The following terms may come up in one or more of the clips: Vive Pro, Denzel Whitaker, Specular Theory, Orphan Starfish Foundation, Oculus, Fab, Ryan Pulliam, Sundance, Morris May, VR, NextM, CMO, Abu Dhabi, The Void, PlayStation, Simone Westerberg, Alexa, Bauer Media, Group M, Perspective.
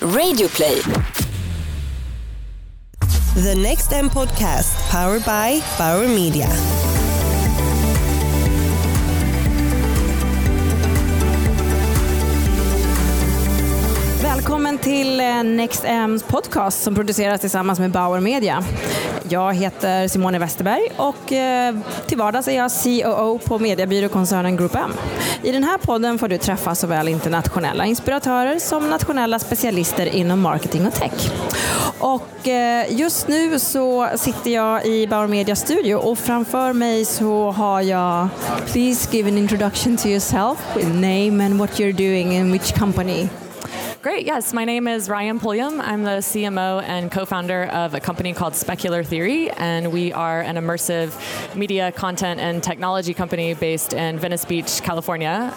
Radioplay. The NextM Podcast, powered by Bauer Media. Välkommen till NextMs podcast som produceras tillsammans med Bauer Media. Jag heter Simone Westerberg och till vardags är jag COO på mediebyråkoncernen Group M. I den här podden får du träffa såväl internationella inspiratörer som nationella specialister inom marketing och tech. Och just nu så sitter jag i Bauer Media studio och framför mig så har jag Please give an introduction to yourself with name and what you're doing and which company. Great, yes. My name is Ryan Pulliam. I'm the CMO and co-founder of a company called Specular Theory, and we are an immersive media, content, and technology company based in Venice Beach, California,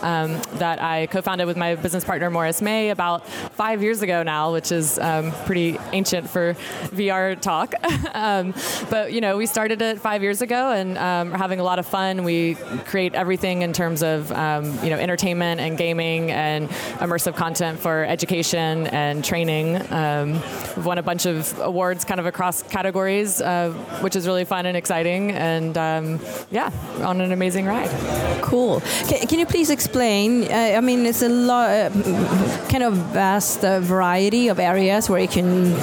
that I co-founded with my business partner, Morris May, about 5 years ago now, which is pretty ancient for VR talk. But, you know, we started it 5 years ago, and we're having a lot of fun. We create everything in terms of, you know, entertainment and gaming and immersive content for education and training. We've won a bunch of awards kind of across categories, which is really fun and exciting, and yeah, on an amazing ride. Cool. Can you please explain, I mean, it's a kind of vast variety of areas where you can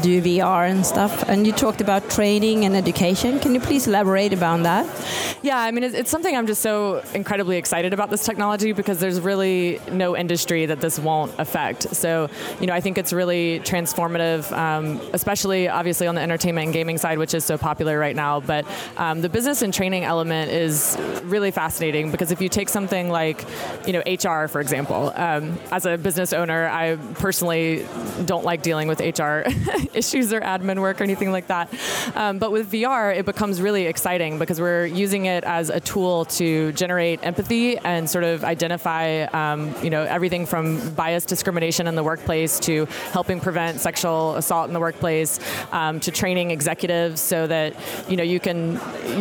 do VR and stuff, and you talked about training and education. Can you please elaborate about that? Yeah, I mean, it's something I'm just so incredibly excited about this technology, because there's really no industry that this won't affect. So, you know, I think it's really transformative, especially obviously on the entertainment and gaming side, which is so popular right now. But the business and training element is really fascinating, because if you take something like, you know, HR, for example, as a business owner, I personally don't like dealing with HR issues or admin work or anything like that. But with VR, it becomes really exciting, because we're using it as a tool to generate empathy and sort of identify, you know, everything from bias discrimination in the workplace to helping prevent sexual assault in the workplace, to training executives so that, you know, you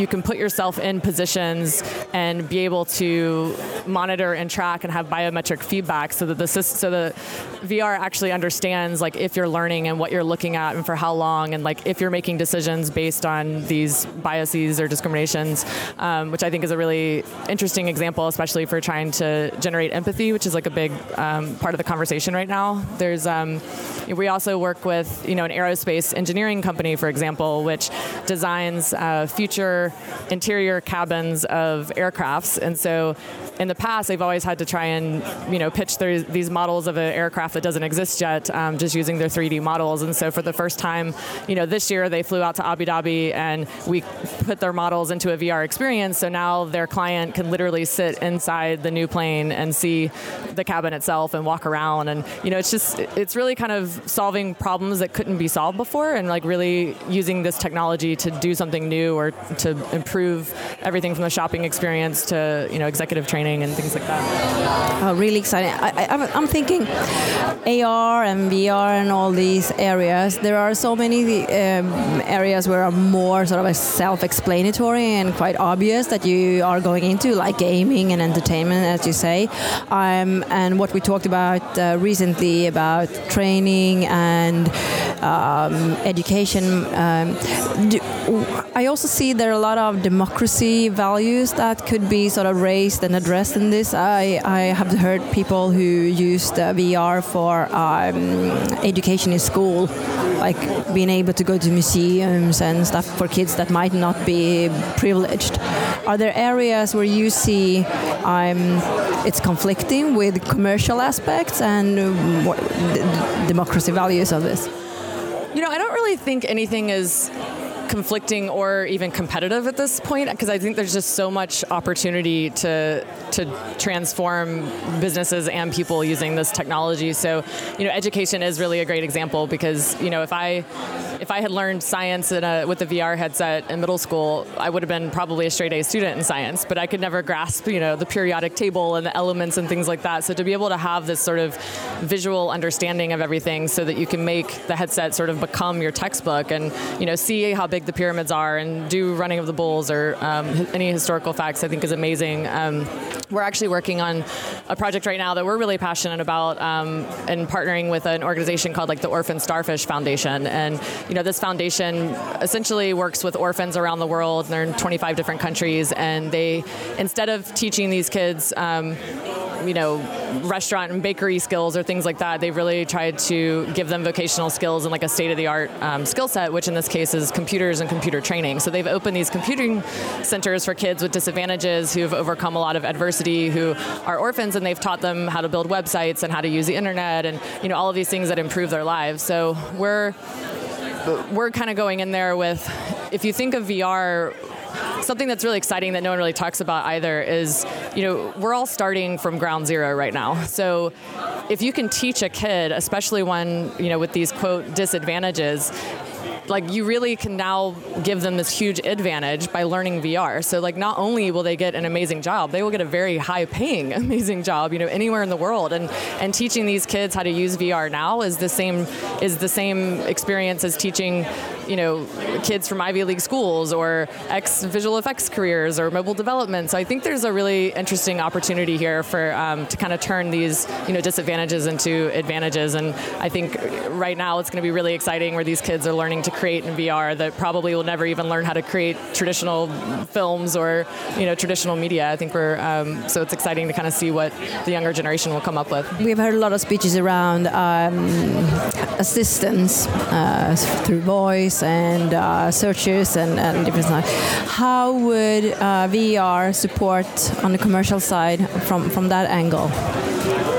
can put yourself in positions and be able to monitor and track and have biometric feedback so that VR actually understands, like, if you're learning and what you're looking at and for how long, and like if you're making decisions based on these biases or discriminations, which I think is a really interesting example, especially for trying to generate empathy, which is like a big part of the conversation right now. There's we also work with, you know, an aerospace engineering company, for example, which designs future interior cabins of aircrafts. And so in the past, they've always had to try and, you know, pitch these models of an aircraft that doesn't exist yet, just using their 3D models. And so for the first time, you know, this year they flew out to Abu Dhabi and we put their models into a VR experience. So now their client can literally sit inside the new plane and see the cabin itself and walk around. And, you know, it's really kind of solving problems that couldn't be solved before, and like really using this technology to do something new or to improve everything from the shopping experience to, you know, executive training and things like that. Oh, really exciting. I'm thinking AR and VR and all these areas, there are so many areas where are more sort of a self-explanatory and quite obvious that you are going into, like gaming and entertainment, as you say, and what we talked about recently about training and education. I also see there are a lot of democracy values that could be sort of raised and addressed in this. I have heard people who used VR for education in school, like being able to go to museums and stuff for kids that might not be privileged. Are there areas where you see it's conflicting with commercial aspects and democracy values of this? You know, I don't really think anything is conflicting or even competitive at this point, because I think there's just so much opportunity to transform businesses and people using this technology. So, you know, education is really a great example, because, you know, if I had learned science with a VR headset in middle school, I would have been probably a straight A student in science, but I could never grasp, you know, the periodic table and the elements and things like that. So to be able to have this sort of visual understanding of everything so that you can make the headset sort of become your textbook and, you know, see how big big the pyramids are and do Running of the Bulls or any historical facts, I think is amazing. We're actually working on a project right now that we're really passionate about and partnering with an organization called like the Orphan Starfish Foundation. And you know, this foundation essentially works with orphans around the world, and they're in 25 different countries, and they, instead of teaching these kids you know, restaurant and bakery skills or things like that, they've really tried to give them vocational skills and like a state-of-the-art skill set, which in this case is computers and computer training. So they've opened these computing centers for kids with disadvantages who've overcome a lot of adversity, who are orphans, and they've taught them how to build websites and how to use the internet and, you know, all of these things that improve their lives. So we're kind of going in there with, if you think of VR, something that's really exciting that no one really talks about either is, you know, we're all starting from ground zero right now. So if you can teach a kid, especially one, you know, with these quote disadvantages, like you really can now give them this huge advantage by learning VR. So like not only will they get an amazing job, they will get a very high paying amazing job, you know, anywhere in the world. And teaching these kids how to use VR now is the same experience as teaching, you know, kids from Ivy League schools or visual effects careers or mobile development. So I think there's a really interesting opportunity here for to kind of turn these, you know, disadvantages into advantages. And I think right now it's going to be really exciting where these kids are learning to create in VR that probably will never even learn how to create traditional films or, you know, traditional media. I think we're, so it's exciting to kind of see what the younger generation will come up with. We've heard a lot of speeches around assistance through voice and searches and different stuff. How would VR support on the commercial side from that angle,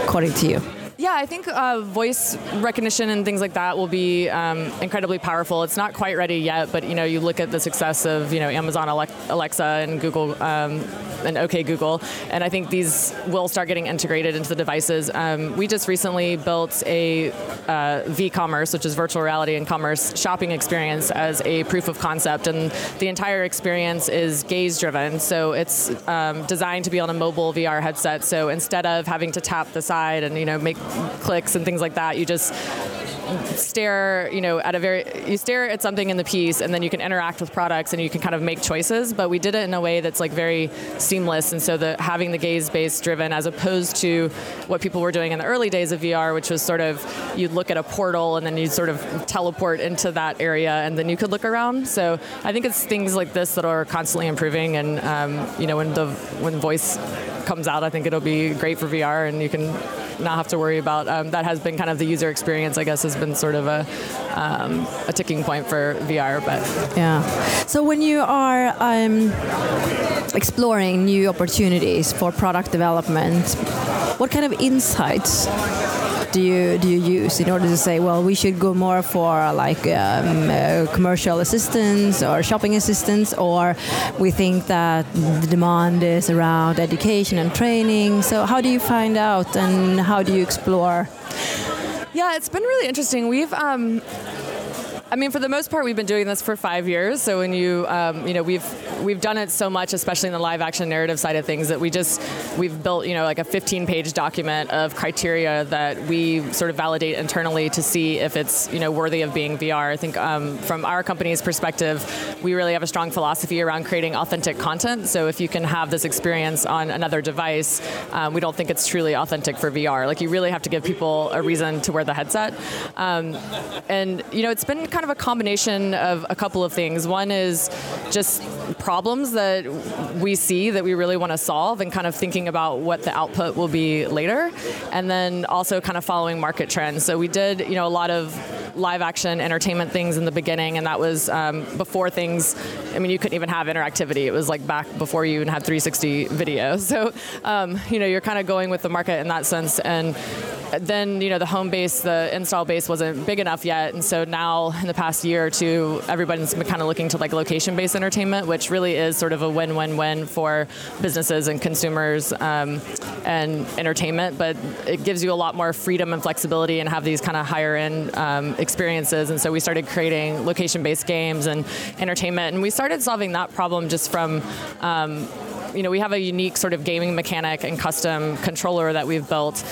according to you? Yeah, I think voice recognition and things like that will be incredibly powerful. It's not quite ready yet, but you know, you look at the success of, you know, Amazon Alexa and Google and OK Google, and I think these will start getting integrated into the devices. We just recently built a V-commerce, which is virtual reality and commerce shopping experience, as a proof of concept, and the entire experience is gaze-driven. So it's designed to be on a mobile VR headset. So instead of having to tap the side and, you know, make clicks and things like that, you just stare, you know, you stare at something in the piece, and then you can interact with products and you can kind of make choices. But we did it in a way that's like very seamless, and so the having the gaze-based driven as opposed to what people were doing in the early days of VR, which was sort of you'd look at a portal and then you'd sort of teleport into that area and then you could look around. So I think it's things like this that are constantly improving, and you know, when voice comes out, I think it'll be great for VR, and you can not have to worry about that. Has been kind of the user experience, I guess, has been sort of a ticking point for VR. But yeah. So when you are exploring new opportunities for product development, what kind of insights do you use in order to say, well, we should go more for like commercial assistance or shopping assistance, or we think that the demand is around education and training? So how do you find out and how do you explore? Yeah, it's been really interesting. We've I mean, for the most part, we've been doing this for 5 years. So when you, you know, we've done it so much, especially in the live action narrative side of things, that we've built, you know, like a 15-page document of criteria that we sort of validate internally to see if it's, you know, worthy of being VR. I think from our company's perspective, we really have a strong philosophy around creating authentic content. So if you can have this experience on another device, we don't think it's truly authentic for VR. Like, you really have to give people a reason to wear the headset. And, you know, it's been kind of a combination of a couple of things. One is just problems that we see that we really want to solve and kind of thinking about what the output will be later, and then also kind of following market trends. So we did, you know, a lot of live action entertainment things in the beginning, and that was before things, I mean, you couldn't even have interactivity. It was like back before you even had 360 video. So, you know, you're kind of going with the market in that sense. And then, you know, the home base, the install base wasn't big enough yet. And so now in the past year or two, everybody's been kind of looking to like location-based entertainment, which really is sort of a win-win-win for businesses and consumers and entertainment. But it gives you a lot more freedom and flexibility and have these kind of higher-end experiences. And so we started creating location-based games and entertainment. And we started solving that problem just from you know, we have a unique sort of gaming mechanic and custom controller that we've built.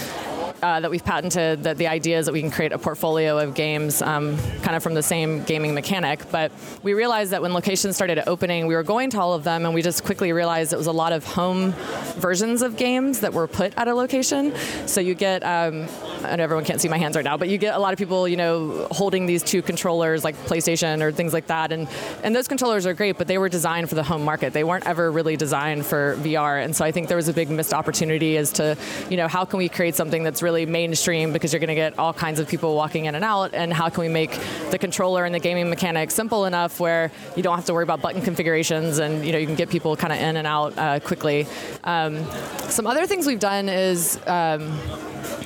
that we've patented, that the idea is that we can create a portfolio of games kind of from the same gaming mechanic. But we realized that when locations started opening, we were going to all of them, and we just quickly realized it was a lot of home versions of games that were put at a location. So you get, I know everyone can't see my hands right now, but you get a lot of people, you know, holding these two controllers like PlayStation or things like that. And those controllers are great, but they were designed for the home market. They weren't ever really designed for VR. And so I think there was a big missed opportunity as to, you know, how can we create something that's really mainstream, because you're going to get all kinds of people walking in and out, and how can we make the controller and the gaming mechanic simple enough where you don't have to worry about button configurations, and you know, you can get people kind of in and out quickly. Some other things we've done is,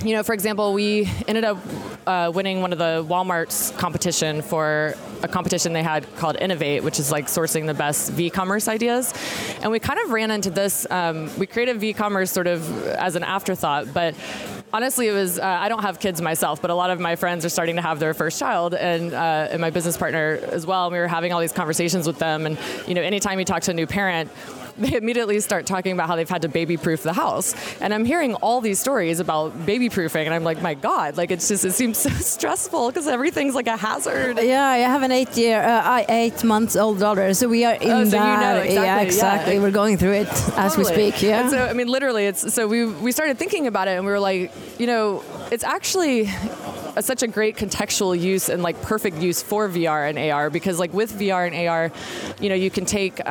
you know, for example, we ended up winning one of the Walmart's competition for a competition they had called Innovate, which is like sourcing the best V-commerce ideas. And we kind of ran into this, we created V-commerce sort of as an afterthought, but honestly, it was, I don't have kids myself, but a lot of my friends are starting to have their first child, and my business partner as well. And we were having all these conversations with them, and you know, anytime you talk to a new parent, they immediately start talking about how they've had to baby-proof the house. And I'm hearing all these stories about baby-proofing, and I'm like, my God, like it's just, it seems so stressful because everything's like a hazard. Yeah, I have an 8-month-old daughter, so we are in exactly. Yeah, exactly. Yeah. We're going through it as we speak. Yeah. And so, I mean, literally, it's, so we started thinking about it, and we were like, you know, it's actually such a great contextual use and like perfect use for VR and AR, because like with VR and AR, you know, you can take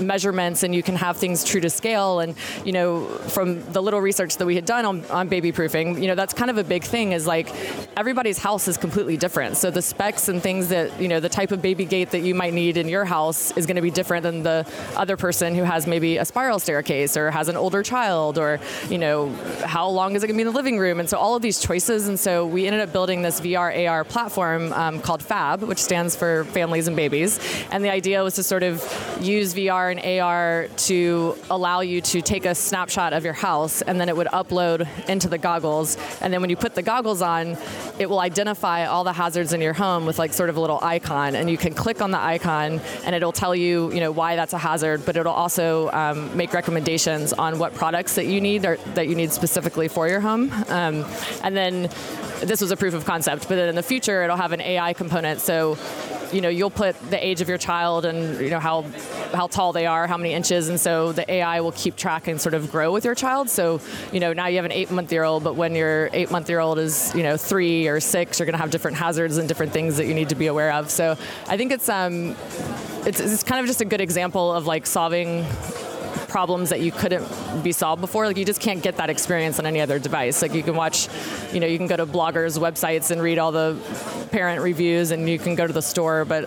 measurements and you can have things true to scale. And, you know, from the little research that we had done on baby proofing, you know, that's kind of a big thing, is like everybody's house is completely different. So the specs and things that, you know, the type of baby gate that you might need in your house is going to be different than the other person who has maybe a spiral staircase or has an older child, or, you know, how long is it going to be in the living room? And so all of these choices. And so we ended up building this VR AR platform called Fab, which stands for Families and Babies. And the idea was to sort of use VR and AR to allow you to take a snapshot of your house, and then it would upload into the goggles. And then when you put the goggles on, it will identify all the hazards in your home with like sort of a little icon, and you can click on the icon and it'll tell you, you know, why that's a hazard, but it'll also make recommendations on what products that you need, or that you need specifically for your home. And then this was a proof of concept, but then in the future it'll have an AI component. So, you know, you'll put the age of your child and, you know, how tall they are, how many inches, and so the AI will keep track and sort of grow with your child. So, you know, now you have an 8-month-year-old, but when your 8-month-year-old is, you know, 3 or 6, you're going to have different hazards and different things that you need to be aware of. So I think it's kind of just a good example of like solving problems that you couldn't be solved before. Like you just can't get that experience on any other device. Like you can watch, you know, you can go to bloggers' websites and read all the parent reviews, and you can go to the store, but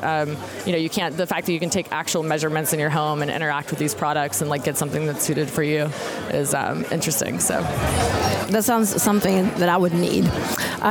you know, you can't, the fact that you can take actual measurements in your home and interact with these products and like get something that's suited for you is interesting. So that sounds something that I would need. It's,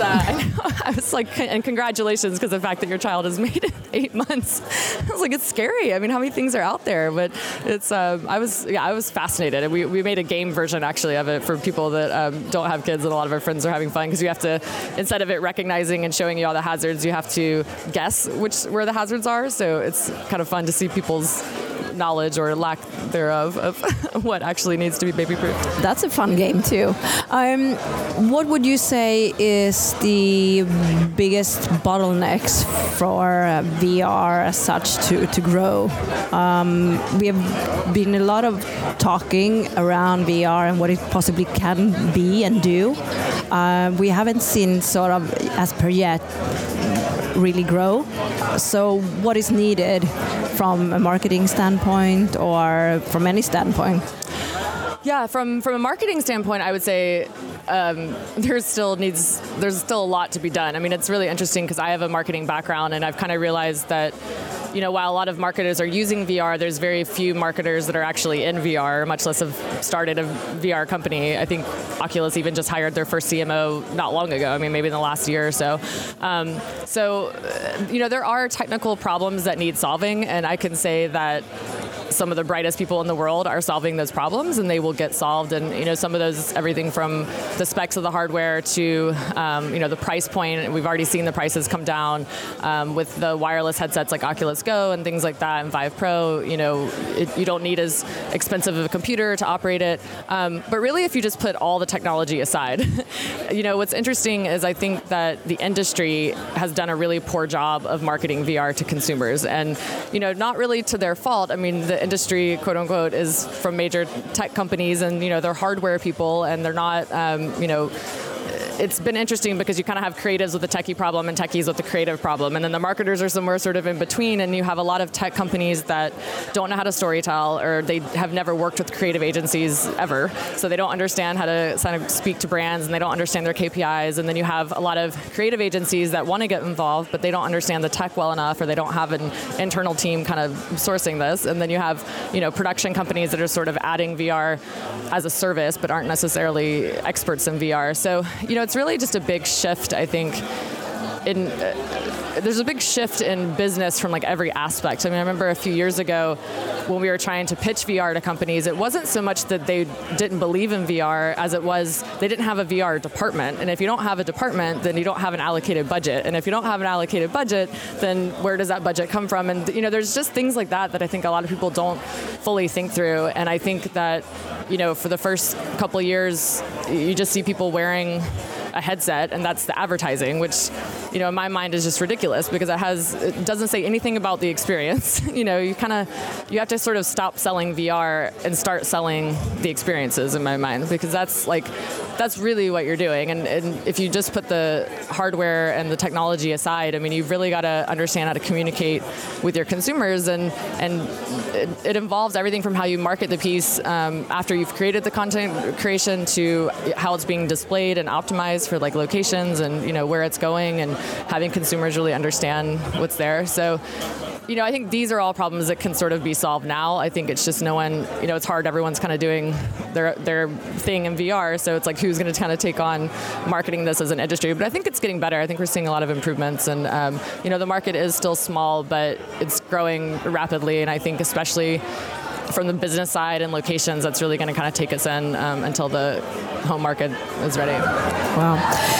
I know, I was like, and congratulations, because the fact that your child has made it 8 months, I was like, it's scary. I mean, how many things are out there? But it's I was fascinated, and we made a game version actually of it for people that don't have kids, and a lot of our friends are having fun because you have to, instead of it recognizing and showing you all the hazards, you have to guess where the hazards are. So it's kind of fun to see people's knowledge or lack thereof of what actually needs to be baby-proofed. That's a fun game too. What would you say is the biggest bottlenecks for VR as such to grow? We have been a lot of talking around VR and what it possibly can be and do. We haven't seen sort of, as per yet, really grow. So what is needed from a marketing standpoint or from any standpoint? Yeah, from a marketing standpoint, I would say there's still a lot to be done. I mean, it's really interesting because I have a marketing background, and I've kind of realized that, you know, while a lot of marketers are using VR, there's very few marketers that are actually in VR, much less have started a VR company. I think Oculus even just hired their first CMO not long ago. I mean, maybe in the last year or so. So, you know, there are technical problems that need solving, and I can say that some of the brightest people in the world are solving those problems, and they will get solved. And you know, some of those, everything from the specs of the hardware to you know, the price point. We've already seen the prices come down with the wireless headsets like Oculus Go and things like that, and Vive Pro. You know, you don't need as expensive of a computer to operate it. But really, if you just put all the technology aside, you know, what's interesting is I think that the industry has done a really poor job of marketing VR to consumers, and you know, not really to their fault. I mean, the industry, quote unquote, is from major tech companies, and you know, they're hardware people, and they're not, you know. It's been interesting because you kind of have creatives with the techie problem and techies with the creative problem, and then the marketers are somewhere sort of in between, and you have a lot of tech companies that don't know how to storytell, or they have never worked with creative agencies ever, so they don't understand how to kind of speak to brands, and they don't understand their KPIs, and then you have a lot of creative agencies that want to get involved, but they don't understand the tech well enough, or they don't have an internal team kind of sourcing this, and then you have, you know, production companies that are sort of adding VR as a service, but aren't necessarily experts in VR, so, you know, it's really just a big shift, I think, in there's a big shift in business from like every aspect. I mean, I remember a few years ago when we were trying to pitch VR to companies, it wasn't so much that they didn't believe in VR as it was they didn't have a VR department. And if you don't have a department, then you don't have an allocated budget. And if you don't have an allocated budget, then where does that budget come from? And you know, there's just things like that that I think a lot of people don't fully think through. And I think that, you know, for the first couple of years, you just see people wearing a headset, and that's the advertising, which, you know, in my mind is just ridiculous because it doesn't say anything about the experience. You know, you have to sort of stop selling VR and start selling the experiences, in my mind, because that's really what you're doing. And if you just put the hardware and the technology aside, I mean, you've really got to understand how to communicate with your consumers, and it involves everything from how you market the piece after you've created the content creation to how it's being displayed and optimized for like locations and, you know, where it's going, and having consumers really understand what's there. So, you know, I think these are all problems that can sort of be solved now. I think it's just no one, you know, it's hard. Everyone's kind of doing their thing in VR. So it's like, who's going to kind of take on marketing this as an industry? But I think it's getting better. I think we're seeing a lot of improvements. And, you know, the market is still small, but it's growing rapidly. And I think especially from the business side and locations, that's really going to kind of take us in until the home market is ready. Wow.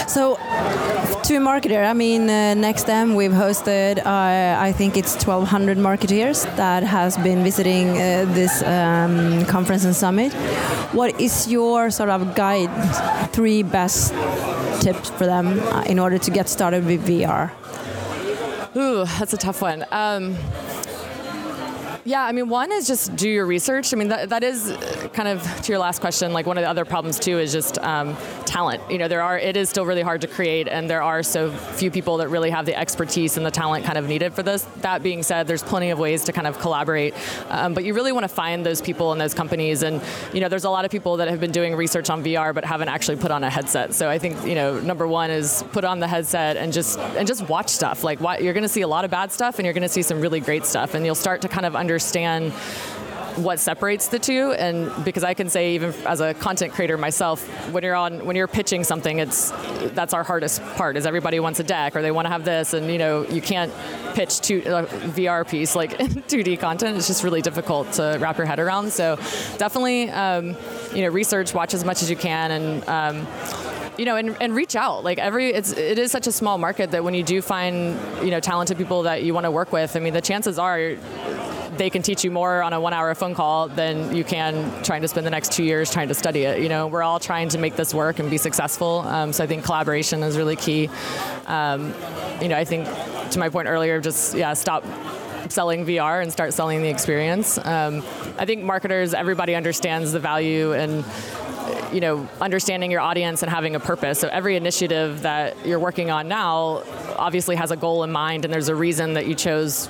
So to a marketer, I mean, NextM, we've hosted, I think it's 1,200 marketeers that has been visiting this conference and summit. What is your sort of guide, three best tips for them in order to get started with VR? Ooh, that's a tough one. Yeah, I mean, one is just do your research. I mean, that is kind of to your last question, like one of the other problems too is just talent. You know, it is still really hard to create, and there are so few people that really have the expertise and the talent kind of needed for this. That being said, there's plenty of ways to kind of collaborate, but you really want to find those people and those companies. And, you know, there's a lot of people that have been doing research on VR but haven't actually put on a headset. So I think, you know, number one is put on the headset and just watch stuff. Like, you're going to see a lot of bad stuff, and you're going to see some really great stuff, and you'll start to kind of understand what separates the two. And because I can say, even as a content creator myself, when you're pitching something, that's our hardest part, is everybody wants a deck, or they want to have this, and you know, you can't pitch a VR piece like 2D content. It's just really difficult to wrap your head around. So definitely, you know, research, watch as much as you can, and you know, and reach out. Like it is such a small market that when you do find, you know, talented people that you want to work with, I mean, the chances are they can teach you more on a 1-hour phone call than you can trying to spend the next 2 years trying to study it. You know, we're all trying to make this work and be successful. So I think collaboration is really key. You know, I think to my point earlier, stop selling VR and start selling the experience. I think marketers, everybody understands the value and, you know, understanding your audience and having a purpose. So every initiative that you're working on now obviously has a goal in mind, and there's a reason that you chose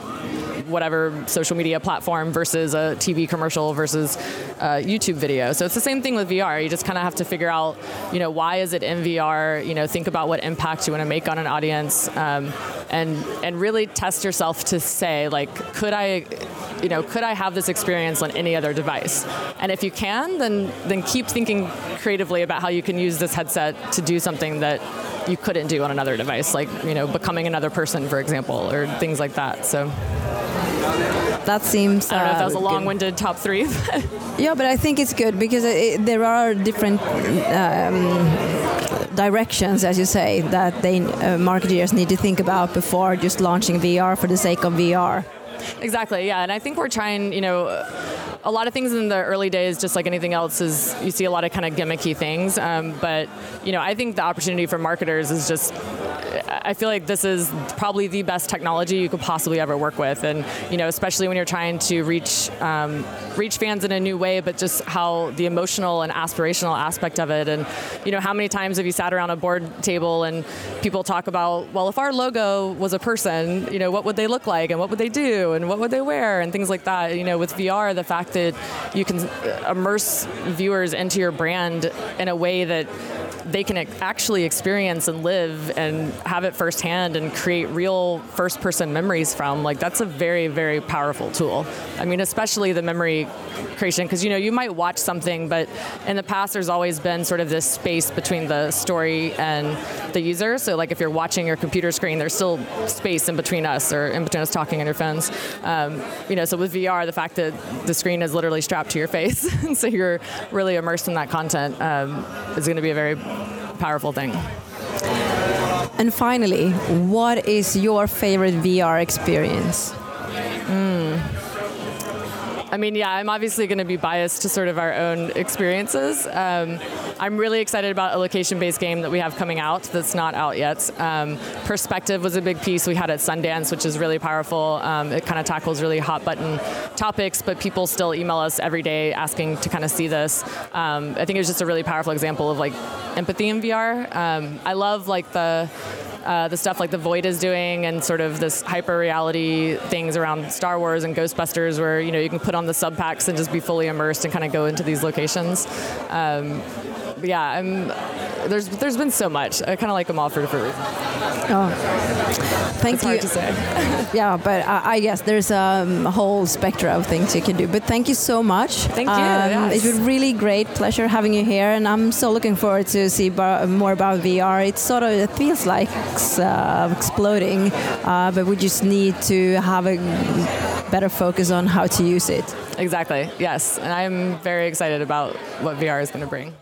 whatever social media platform versus a TV commercial versus a YouTube video. So it's the same thing with VR. You just kind of have to figure out, you know, why is it in VR? You know, think about what impact you want to make on an audience, and really test yourself to say, like, could I have this experience on any other device? And if you can, then keep thinking creatively about how you can use this headset to do something that you couldn't do on another device, like, you know, becoming another person, for example, or things like that. So. That seems... I don't know if that was a long-winded top three. Yeah, but I think it's good because there are different directions, as you say, that they marketeers need to think about before just launching VR for the sake of VR. Exactly, yeah. And I think we're trying, you know... A lot of things in the early days, just like anything else, is you see a lot of kind of gimmicky things. But, you know, I think the opportunity for marketers is just, I feel like this is probably the best technology you could possibly ever work with. And, you know, especially when you're trying to reach fans in a new way, but just how the emotional and aspirational aspect of it. And, you know, how many times have you sat around a board table and people talk about, well, if our logo was a person, you know, what would they look like and what would they do and what would they wear and things like that. You know, with VR, the fact that you can immerse viewers into your brand in a way that they can actually experience and live and have it firsthand and create real first-person memories from, like, that's a very, very powerful tool. I mean, especially the memory creation, because, you know, you might watch something, but in the past there's always been sort of this space between the story and the user. So, like, if you're watching your computer screen, there's still space in between us or in between us talking on your phones. You know, so with VR, the fact that the screen is literally strapped to your face, so you're really immersed in that content is going to be a very powerful thing. And finally, what is your favorite VR experience? I mean, yeah, I'm obviously going to be biased to sort of our own experiences. I'm really excited about a location-based game that we have coming out that's not out yet. Perspective was a big piece we had at Sundance, which is really powerful. It kind of tackles really hot-button topics, but people still email us every day asking to kind of see this. I think it was just a really powerful example of, like, empathy in VR. I love, like, the stuff like The Void is doing and sort of this hyper-reality things around Star Wars and Ghostbusters where, you know, you can put on the sub-packs and just be fully immersed and kind of go into these locations. There's been so much. I kind of like them all for different reasons. Oh, thank you. Hard to say. Yeah, but I guess there's a whole spectrum of things you can do. But thank you so much. Thank you. Yes. It's been really great pleasure having you here, and I'm so looking forward to see more about VR. It's sort of, it feels like it's exploding, but we just need to have a better focus on how to use it. Exactly. Yes, and I'm very excited about what VR is going to bring.